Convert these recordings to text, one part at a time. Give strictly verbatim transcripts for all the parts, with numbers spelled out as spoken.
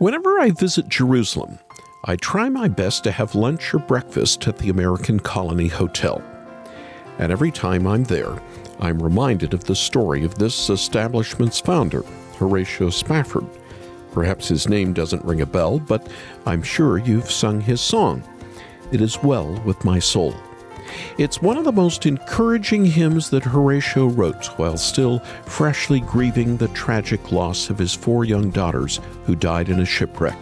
Whenever I visit Jerusalem, I try my best to have lunch or breakfast at the American Colony Hotel. And every time I'm there, I'm reminded of the story of this establishment's founder, Horatio Spafford. Perhaps his name doesn't ring a bell, but I'm sure you've sung his song, "It Is Well With My Soul." It's one of the most encouraging hymns that Horatio wrote while still freshly grieving the tragic loss of his four young daughters who died in a shipwreck.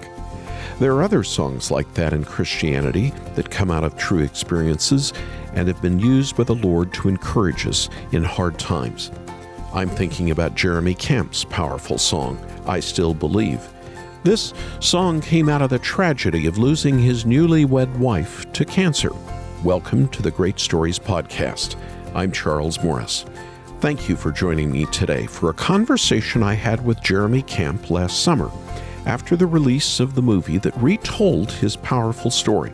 There are other songs like that in Christianity that come out of true experiences and have been used by the Lord to encourage us in hard times. I'm thinking about Jeremy Camp's powerful song, "I Still Believe." This song came out of the tragedy of losing his newlywed wife to cancer. Welcome to the Great Stories Podcast. I'm Charles Morris. Thank you for joining me today for a conversation I had with Jeremy Camp last summer after the release of the movie that retold his powerful story.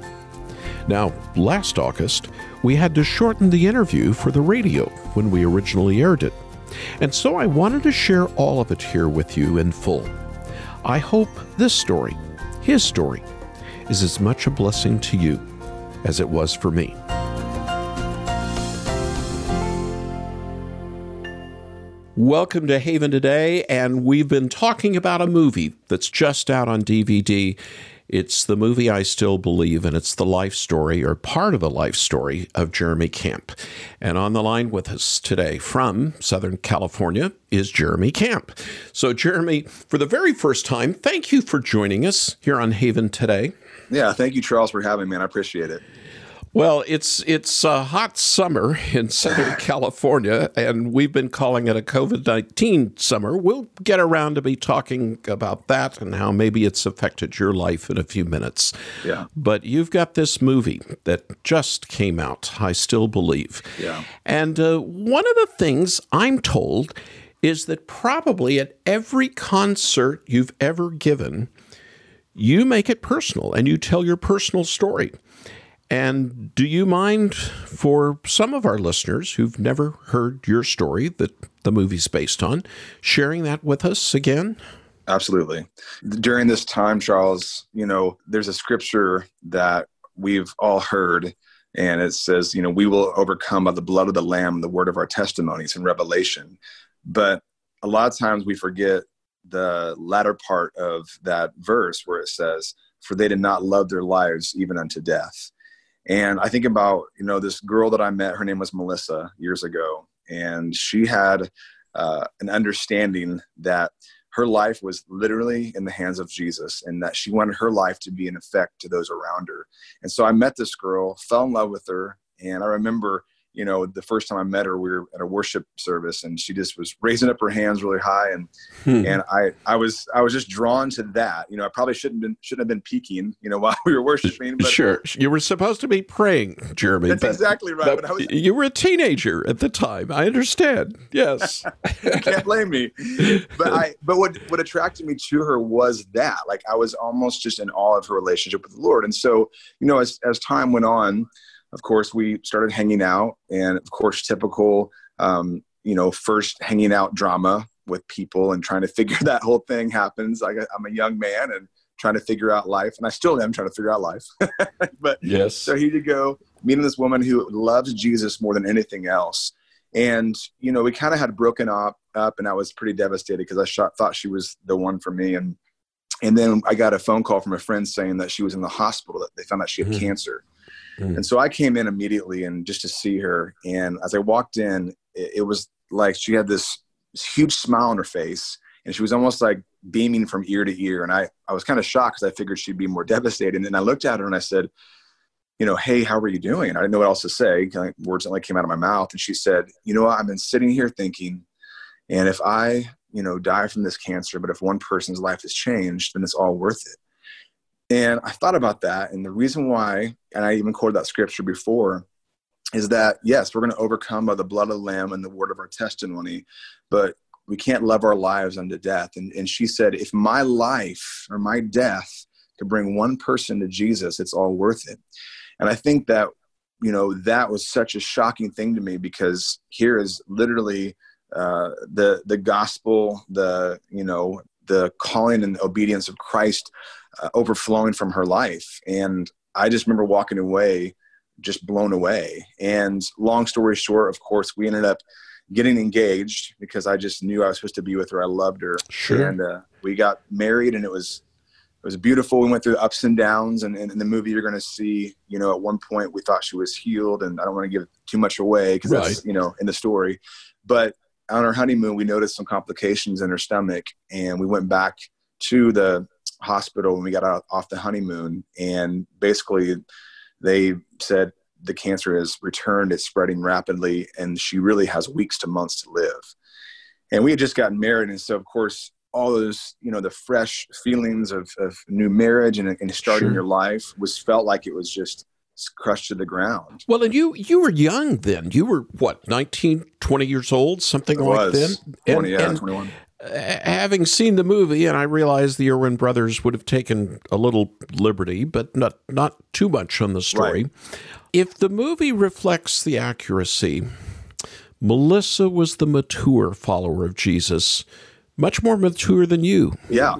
Now, last August, we had to shorten the interview for the radio when we originally aired it. And so I wanted to share all of it here with you in full. I hope this story, his story, is as much a blessing to you as it was for me. Welcome to Haven Today, and we've been talking about a movie that's just out on D V D. It's the movie I Still Believe, and it's the life story, or part of the life story, of Jeremy Camp. And on the line with us today from Southern California is Jeremy Camp. So, Jeremy, for the very first time, thank you for joining us here on Haven Today. Yeah, thank you, Charles, for having me, and I appreciate it. Well, it's it's a hot summer in Southern California, and we've been calling it a covid nineteen summer. We'll get around to be talking about that and how maybe it's affected your life in a few minutes. Yeah. But you've got this movie that just came out, I Still Believe. Yeah. And uh, one of the things I'm told is that probably at every concert you've ever given, you make it personal and you tell your personal story. And do you mind, for some of our listeners who've never heard your story that the movie's based on, sharing that with us again? Absolutely. During this time, Charles, you know, there's a scripture that we've all heard, and it says, you know, we will overcome by the blood of the Lamb, the word of our testimonies in Revelation. But a lot of times we forget the latter part of that verse where it says, for they did not love their lives even unto death. And I think about, you know, this girl that I met, her name was Melissa years ago, and she had uh, an understanding that her life was literally in the hands of Jesus and that she wanted her life to be an effect to those around her. And so I met this girl, fell in love with her, and I remember, you know, the first time I met her, we were at a worship service, and she just was raising up her hands really high, and hmm. and I, I was I was just drawn to that. You know, I probably shouldn't been shouldn't have been peeking, you know, while we were worshiping. But sure, you were supposed to be praying, Jeremy. That's but, exactly right. But but I was, you were a teenager at the time. I understand. Yes, you can't blame me. But I but what what attracted me to her was that, like, I was almost just in awe of her relationship with the Lord. And so, you know, as as time went on, of course, we started hanging out, and of course, typical, um, you know, first hanging out drama with people and trying to figure that whole thing happens. Like, I'm a young man and trying to figure out life, and I still am trying to figure out life. But yes, so here you go, meeting this woman who loves Jesus more than anything else. And, you know, we kind of had broken up, up, and I was pretty devastated because I shot, thought she was the one for me. And and then I got a phone call from a friend saying that she was in the hospital, that they found out she had mm-hmm. cancer. And so I came in immediately and just to see her. And as I walked in, it, it was like she had this, this huge smile on her face, and she was almost like beaming from ear to ear. And I, I was kind of shocked because I figured she'd be more devastated. And then I looked at her and I said, you know, hey, how are you doing? And I didn't know what else to say. Like, words only came out of my mouth. And she said, you know, I've been sitting here thinking, and if I, you know, die from this cancer, but if one person's life has changed, then it's all worth it. And I thought about that, and the reason why, and I even quoted that scripture before, is that, yes, we're going to overcome by the blood of the Lamb and the word of our testimony, but we can't love our lives unto death. And, and she said, if my life or my death could bring one person to Jesus, it's all worth it. And I think that, you know, that was such a shocking thing to me, because here is literally uh, the the gospel, the, you know, the calling and obedience of Christ uh, overflowing from her life. And I just remember walking away, just blown away. And long story short, of course, we ended up getting engaged because I just knew I was supposed to be with her. I loved her. Sure. And uh, we got married, and it was, it was beautiful. We went through ups and downs, and in the movie you're going to see, you know, at one point we thought she was healed, and I don't want to give too much away because right. that's, you know, in the story. But on our honeymoon, we noticed some complications in her stomach, and we went back to the hospital when we got out off the honeymoon, and basically they said the cancer has returned, it's spreading rapidly, and she really has weeks to months to live. And we had just gotten married, and so of course, all those, you know, the fresh feelings of, of new marriage and, and starting sure. your life was felt like it was just crushed to the ground. Well, and you, you were young then. You were what, nineteen, twenty years old, something I like was. Then? twenty, and, yeah, and twenty-one. Having seen the movie, and I realize the Irwin brothers would have taken a little liberty, but not, not too much on the story. Right. If the movie reflects the accuracy, Melissa was the mature follower of Jesus. Much more mature than you. Yeah.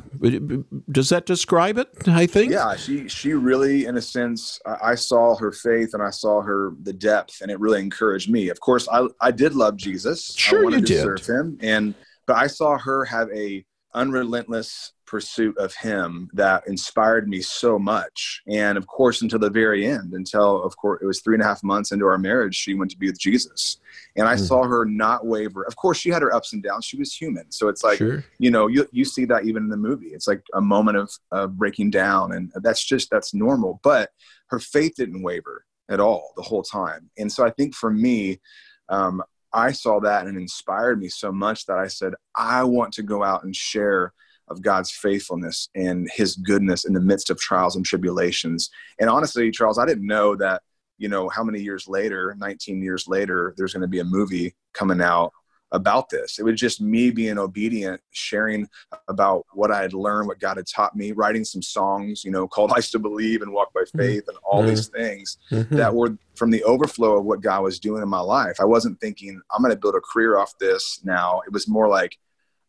Does that describe it, I think? Yeah, she she really, in a sense, I saw her faith and I saw her, the depth, and it really encouraged me. Of course, I I did love Jesus. Sure you did. I wanted to serve him. And, but I saw her have a unrelentless pursuit of him that inspired me so much. And, of course, until the very end, until, of course, it was three and a half months into our marriage, she went to be with Jesus. And I mm. saw her not waver. Of course, she had her ups and downs. She was human. So it's like, sure. you know, you you see that even in the movie. It's like a moment of, of breaking down. And that's just, that's normal. But her faith didn't waver at all the whole time. And so I think for me, um, I saw that and it inspired me so much that I said, I want to go out and share of God's faithfulness and his goodness in the midst of trials and tribulations. And honestly, Charles, I didn't know that, you know, how many years later, nineteen years later, there's going to be a movie coming out about this. It was just me being obedient, sharing about what I had learned, what God had taught me, writing some songs, you know, called Life to Believe and Walk by Faith and all mm-hmm. these things mm-hmm. that were from the overflow of what God was doing in my life. I wasn't thinking, I'm going to build a career off this now. It was more like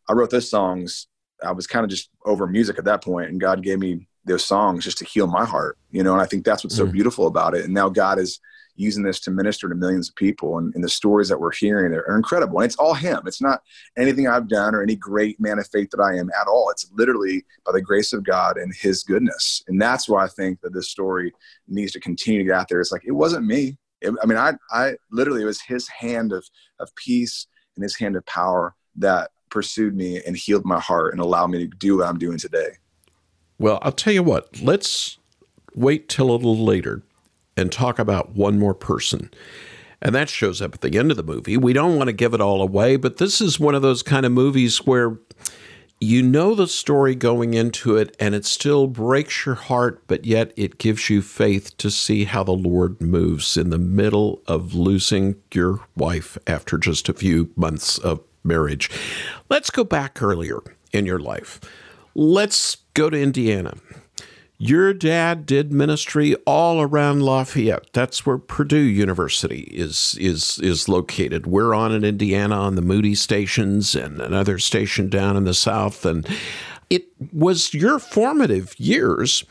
I wrote those songs. I was kind of just over music at that point, and God gave me those songs just to heal my heart, you know, and I think that's what's mm-hmm. so beautiful about it. And now God is using this to minister to millions of people, and, and the stories that we're hearing are, are incredible. And it's all him. It's not anything I've done or any great man of faith that I am at all. It's literally by the grace of God and his goodness. And that's why I think that this story needs to continue to get out there. It's like, it wasn't me. It, I mean, I, I literally, it was his hand of, of peace and his hand of power that pursued me and healed my heart and allowed me to do what I'm doing today. Well, I'll tell you what, let's wait till a little later and talk about one more person. And that shows up at the end of the movie. We don't want to give it all away, but this is one of those kind of movies where you know the story going into it, and it still breaks your heart, but yet it gives you faith to see how the Lord moves in the middle of losing your wife after just a few months of marriage. Let's go back earlier in your life. Let's go to Indiana. Your dad did ministry all around Lafayette. That's where Purdue University is is is located. We're on in Indiana on the Moody stations and another station down in the South. And it was your formative years,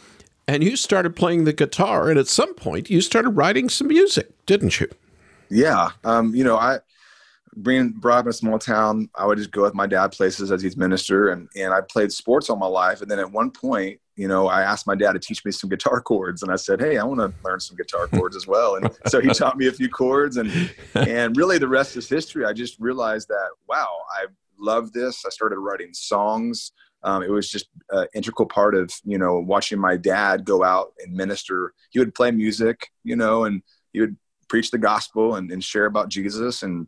and you started playing the guitar. And at some point, you started writing some music, didn't you? Yeah. Um, you know, I... Being brought up in a small town, I would just go with my dad places as he's minister, and, and I played sports all my life. And then at one point, you know, I asked my dad to teach me some guitar chords, and I said, hey, I want to learn some guitar chords as well. And so he taught me a few chords, and and really the rest is history. I just realized that, wow, I love this. I started writing songs. Um, it was just an integral part of, you know, watching my dad go out and minister. He would play music, you know, and he would preach the gospel and, and share about Jesus, and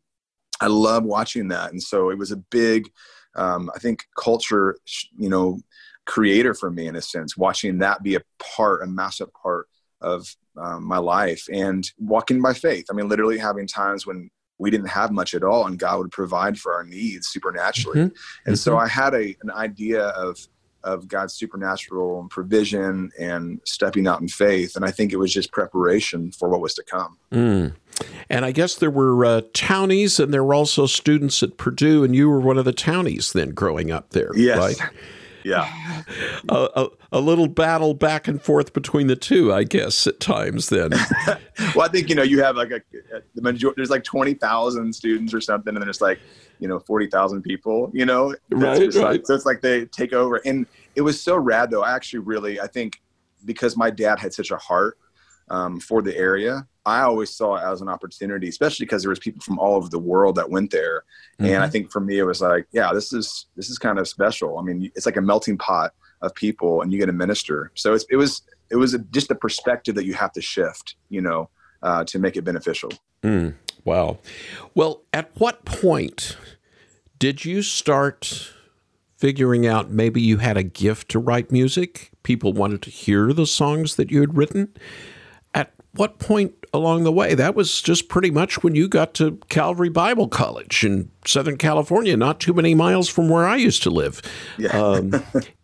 I love watching that. And so it was a big, um, I think, culture, you know, creator for me in a sense, watching that be a part, a massive part of um, my life and walking by faith. I mean, literally having times when we didn't have much at all and God would provide for our needs supernaturally. Mm-hmm. And mm-hmm. so I had a, an idea of, of God's supernatural provision and stepping out in faith. And I think it was just preparation for what was to come. Mm. And I guess there were uh, townies, and there were also students at Purdue, and you were one of the townies then growing up there, yes. right? Yeah. a, a, a little battle back and forth between the two, I guess, at times then. Well, I think, you know, you have like a, the majority, there's like twenty thousand students or something, and there's like, you know, forty thousand people, you know? Right, right. Like, so it's like they take over. And it was so rad, though. I actually really, I think, because my dad had such a heart um, for the area, I always saw it as an opportunity, especially because there was people from all over the world that went there. Mm-hmm. And I think for me, it was like, yeah, this is, this is kind of special. I mean, it's like a melting pot of people and you get to minister. So it's, it was, it was a, just the perspective that you have to shift, you know, uh, to make it beneficial. Mm, wow. Well, at what point did you start figuring out maybe you had a gift to write music? People wanted to hear the songs that you had written. At what point along the way? That was just pretty much when you got to Calvary Bible College in Southern California, not too many miles from where I used to live. Yeah. um,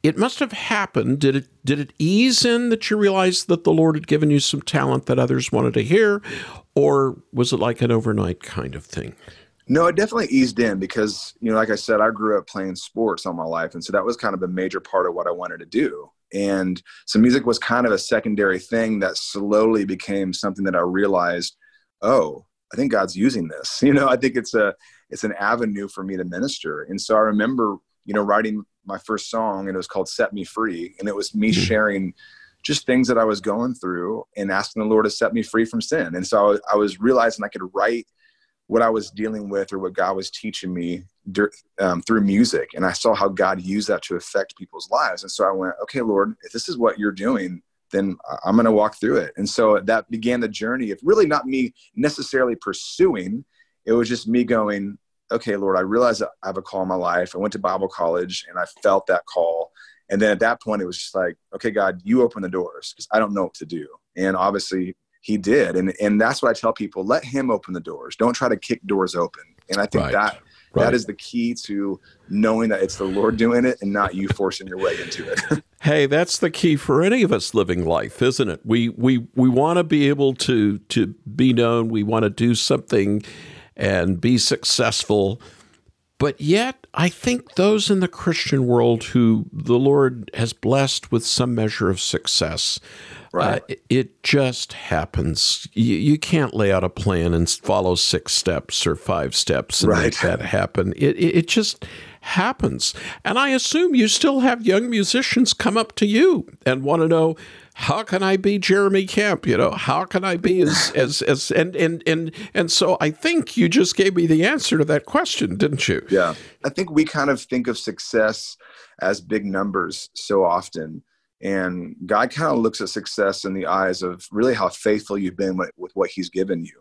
it must have happened. Did it did it ease in that you realized that the Lord had given you some talent that others wanted to hear? Or was it like an overnight kind of thing? No, it definitely eased in because, you know, like I said, I grew up playing sports all my life. And so that was kind of a major part of what I wanted to do. And so music was kind of a secondary thing that slowly became something that I realized, oh, I think God's using this. You know, I think it's a, it's an avenue for me to minister. And so I remember, you know, writing my first song, and it was called Set Me Free. And it was me sharing just things that I was going through and asking the Lord to set me free from sin. And so I was realizing I could write what I was dealing with or what God was teaching me um, through music. And I saw how God used that to affect people's lives. And so I went, okay, Lord, if this is what you're doing, then I'm going to walk through it. And so that began the journey of really not me necessarily pursuing. It was just me going, okay, Lord, I realize that I have a call in my life. I went to Bible college and I felt that call. And then at that point it was just like, okay, God, you open the doors because I don't know what to do. And obviously He did. And and that's what I tell people, let Him open the doors. Don't try to kick doors open. And I think right. that right. that is the key to knowing that it's the Lord doing it and not you forcing your way into it. Hey, that's the key for any of us living life, isn't it? We we we want to be able to to be known. We want to do something and be successful. But yet, I think those in the Christian world who the Lord has blessed with some measure of success, right. uh, it just happens. You, you can't lay out a plan and follow six steps or five steps and right. make that happen. It, it, it just happens. And I assume you still have young musicians come up to you and want to know, how can I be Jeremy Camp? You know, how can I be as, as, as, and, and, and, and so I think you just gave me the answer to that question, didn't you? Yeah. I think we kind of think of success as big numbers so often. And God kind of looks at success in the eyes of really how faithful you've been with, with what He's given you.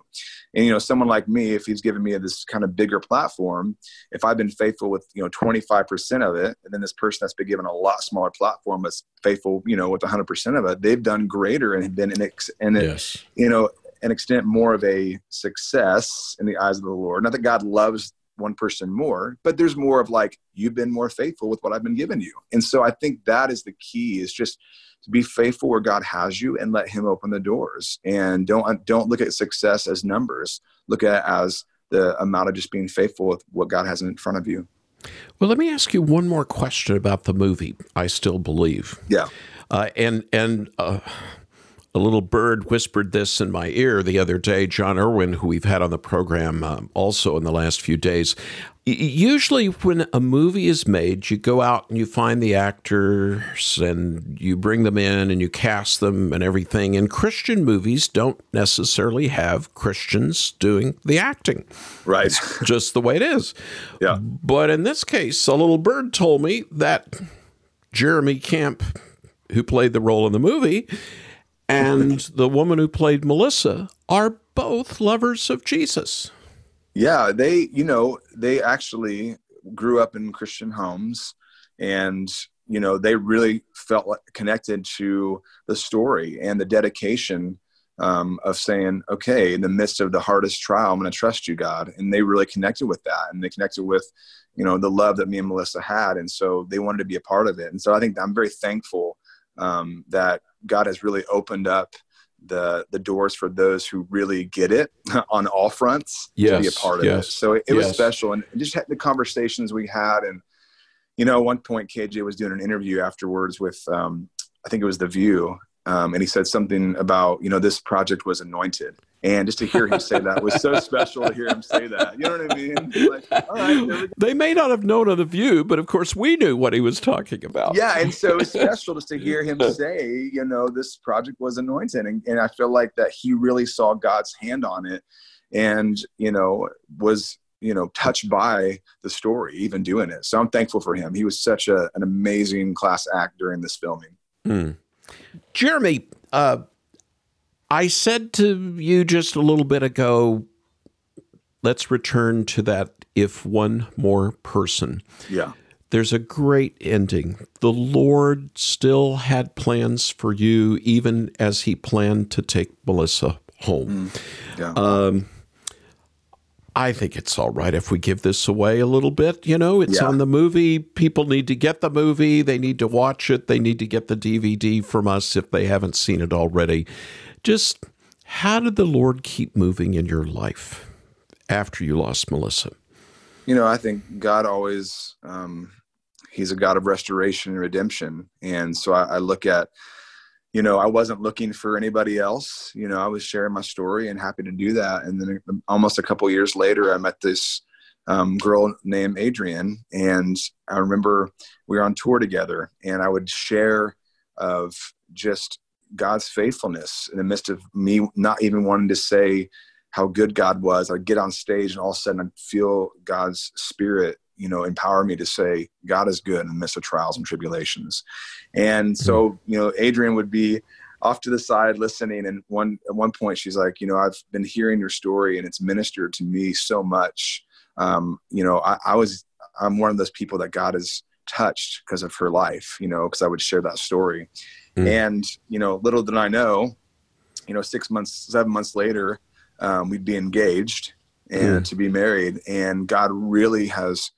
And, you know, someone like me, if He's given me this kind of bigger platform, if I've been faithful with, you know, twenty-five percent of it, and then this person that's been given a lot smaller platform that's faithful, you know, with one hundred percent of it, they've done greater and been, an ex- and yes. it, you know, an extent more of a success in the eyes of the Lord. Not that God loves one person more, but there's more of like, you've been more faithful with what I've been giving you. And so I think that is the key, is just to be faithful where God has you and let Him open the doors. And don't, don't look at success as numbers. Look at it as the amount of just being faithful with what God has in front of you. Well, let me ask you one more question about the movie, I Still Believe. Yeah. Uh, and, and, uh, a little bird whispered this in my ear the other day. John Irwin, who we've had on the program um, also in the last few days. Usually when a movie is made, you go out and you find the actors and you bring them in and you cast them and everything. And Christian movies don't necessarily have Christians doing the acting. Right. It's just the way it is. Yeah. But in this case, a little bird told me that Jeremy Camp, who played the role in the movie, and the woman who played Melissa are both lovers of Jesus. Yeah, they, you know, they actually grew up in Christian homes, and, you know, they really felt connected to the story and the dedication um, of saying, okay, in the midst of the hardest trial, I'm going to trust you, God. And they really connected with that. And they connected with, you know, the love that me and Melissa had. And so they wanted to be a part of it. And so I think I'm very thankful um, that God has really opened up the the doors for those who really get it on all fronts yes, to be a part of yes, it. So it, it yes. was special. And just had the conversations we had, and, you know, at one point K J was doing an interview afterwards with, um, I think it was The View. Um, and he said something about, you know, this project was anointed. And just to hear him say that was so special to hear him say that. You know what I mean? Like, all right, there we go. They may not have known of The View, but of course we knew what he was talking about. Yeah. And so it's special just to hear him say, you know, this project was anointed. And, and I feel like that he really saw God's hand on it and, you know, was, you know, touched by the story, even doing it. So I'm thankful for him. He was such a, an amazing class act during this filming. Mm. Jeremy, uh, I said to you just a little bit ago, let's return to that if one more person. Yeah. There's a great ending. The Lord still had plans for you, even as he planned to take Melissa home. Mm. Yeah. Um, I think it's all right if we give this away a little bit. You know, it's yeah. on the movie. People need to get the movie. They need to watch it. They need to get the D V D from us if they haven't seen it already. Just how did the Lord keep moving in your life after you lost Melissa? You know, I think God always, um, he's a God of restoration and redemption. And so I, I look at, you know, I wasn't looking for anybody else. You know, I was sharing my story and happy to do that. And then almost a couple of years later, I met this um, girl named Adrian. And I remember we were on tour together and I would share of just God's faithfulness in the midst of me not even wanting to say how good God was. I'd get on stage and all of a sudden I'd feel God's spirit, you know, empower me to say God is good in the midst of trials and tribulations. And so, you know, Adrian would be off to the side listening. And one, at one point she's like, you know, I've been hearing your story and it's ministered to me so much. Um, you know, I, I was, I'm one of those people that God has touched because of her life, you know, because I would share that story. Mm. And, you know, little did I know, you know, six months, seven months later, um, we'd be engaged and mm. to be married. And God really has,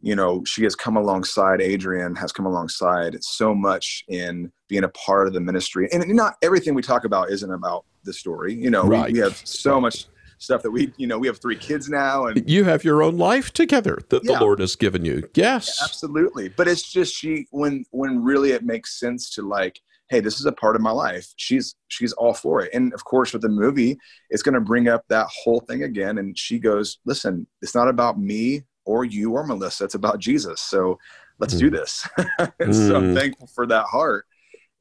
you know, she has come alongside, Adrian has come alongside so much in being a part of the ministry. And not everything we talk about isn't about the story. You know, right. we, we have so much stuff that we, you know, we have three kids now. And you have your own life together that yeah. the Lord has given you. Yes. Yeah, absolutely. But it's just she, when, when really it makes sense to like, hey, this is a part of my life. She's, she's all for it. And of course with the movie, it's going to bring up that whole thing again. And she goes, listen, it's not about me or you or Melissa, it's about Jesus. So let's mm. do this. And mm. so I'm thankful for that heart.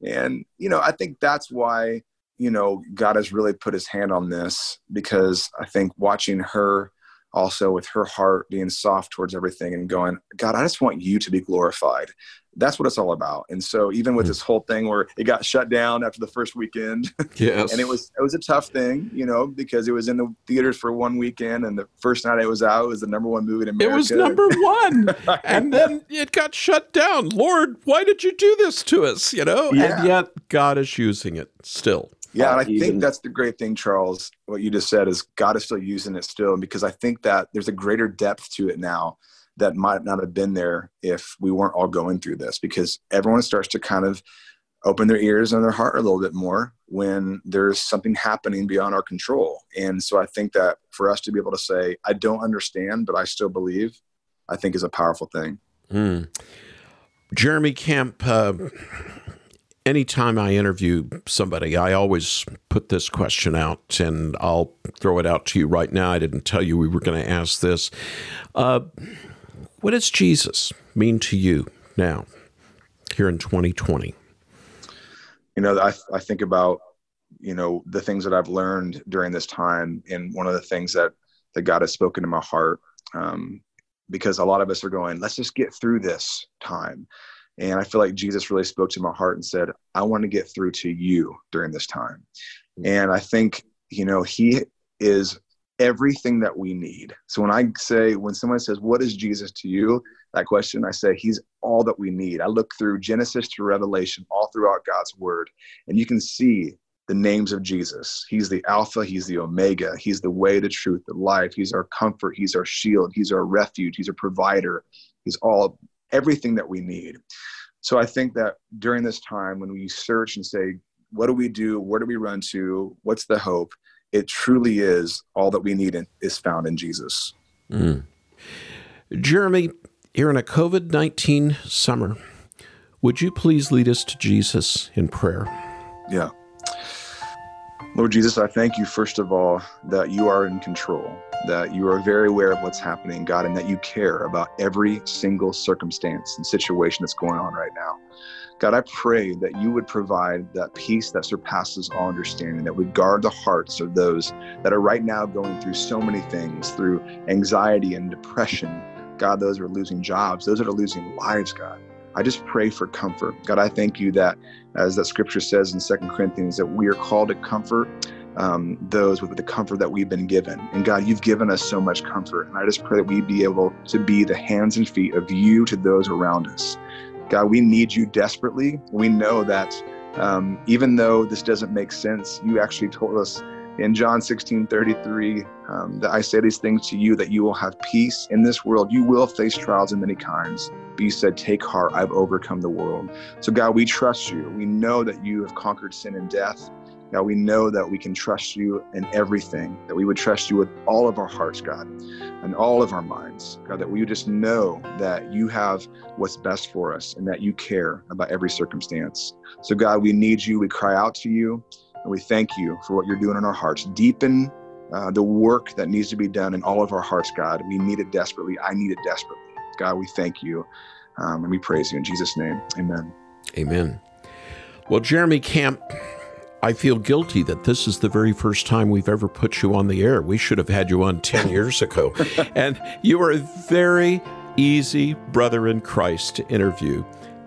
And, you know, I think that's why, you know, God has really put his hand on this, because I think watching her also with her heart being soft towards everything and going, God, I just want you to be glorified. That's what it's all about. And so even with mm. this whole thing where it got shut down after the first weekend, yes. and it was it was a tough thing, you know, because it was in the theaters for one weekend and the first night it was out, it was the number one movie in America. It was number one. And then it got shut down. Lord, why did you do this to us? You know, yeah. and yet God is using it still. Yeah, and I think that's the great thing, Charles, what you just said is God is still using it still, because I think that there's a greater depth to it now that might not have been there if we weren't all going through this, because everyone starts to kind of open their ears and their heart a little bit more when there's something happening beyond our control. And so I think that for us to be able to say, I don't understand, but I still believe, I think is a powerful thing. Mm. Jeremy Camp, uh... anytime I interview somebody, I always put this question out, and I'll throw it out to you right now. I didn't tell you we were going to ask this. Uh, what does Jesus mean to you now, here in twenty twenty? You know, I, I think about, you know, the things that I've learned during this time, and one of the things that, that God has spoken to my heart, um, because a lot of us are going, let's just get through this time. And I feel like Jesus really spoke to my heart and said, I want to get through to you during this time. And I think, you know, he is everything that we need. So when I say, when someone says, what is Jesus to you? That question, I say, he's all that we need. I look through Genesis to Revelation, all throughout God's word, and you can see the names of Jesus. He's the Alpha, he's the Omega, he's the way, the truth, the life. He's our comfort, he's our shield, he's our refuge, he's our provider. He's all everything that we need. So I think that during this time, when we search and say, what do we do? Where do we run to? What's the hope? It truly is all that we need and is found in Jesus. Mm. Jeremy, Here in a COVID nineteen summer, would you please lead us to Jesus in prayer? Yeah. Lord Jesus, I thank you, first of all, that you are in control, that you are very aware of what's happening, God, and that you care about every single circumstance and situation that's going on right now. God, I pray that you would provide that peace that surpasses all understanding, that would guard the hearts of those that are right now going through so many things, through anxiety and depression. God, those that are losing jobs, those that are losing lives, God. I just pray for comfort. God, I thank you that, as that scripture says in Second Corinthians, that we are called to comfort um, those with the comfort that we've been given. And God, you've given us so much comfort. And I just pray that we be able to be the hands and feet of you to those around us. God, we need you desperately. We know that um, even though this doesn't make sense, you actually told us in John sixteen thirty-three, um, that I say these things to you, that you will have peace in this world. You will face trials of many kinds. But you said, take heart, I've overcome the world. So God, we trust you. We know that you have conquered sin and death. God, we know that we can trust you in everything, that we would trust you with all of our hearts, God, and all of our minds. God, that we would just know that you have what's best for us and that you care about every circumstance. So God, we need you. We cry out to you. And we thank you for what you're doing in our hearts. Deepen uh, the work that needs to be done in all of our hearts, God. We need it desperately. I need it desperately. God, we thank you, um, and we praise you in Jesus' name. Amen. Amen. Well, Jeremy Camp, I feel guilty that this is the very first time we've ever put you on the air. We should have had you on ten years ago. And you are a very easy brother in Christ to interview.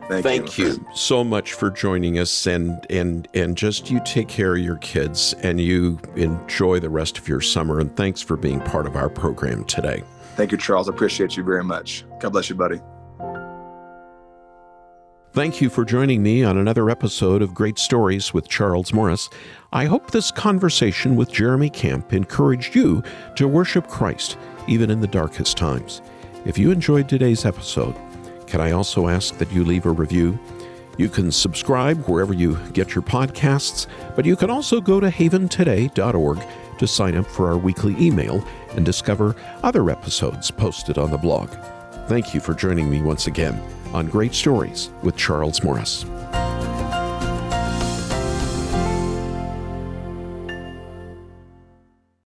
Thank, Thank you. you so much for joining us, and and and just you take care of your kids, and you enjoy the rest of your summer, and thanks for being part of our program today. Thank you, Charles. I appreciate you very much. God bless you, buddy. Thank you for joining me on another episode of Great Stories with Charles Morris. I hope this conversation with Jeremy Camp encouraged you to worship Christ, even in the darkest times. If you enjoyed today's episode, can I also ask that you leave a review? You can subscribe wherever you get your podcasts, but you can also go to haven today dot org to sign up for our weekly email and discover other episodes posted on the blog. Thank you for joining me once again on Great Stories with Charles Morris.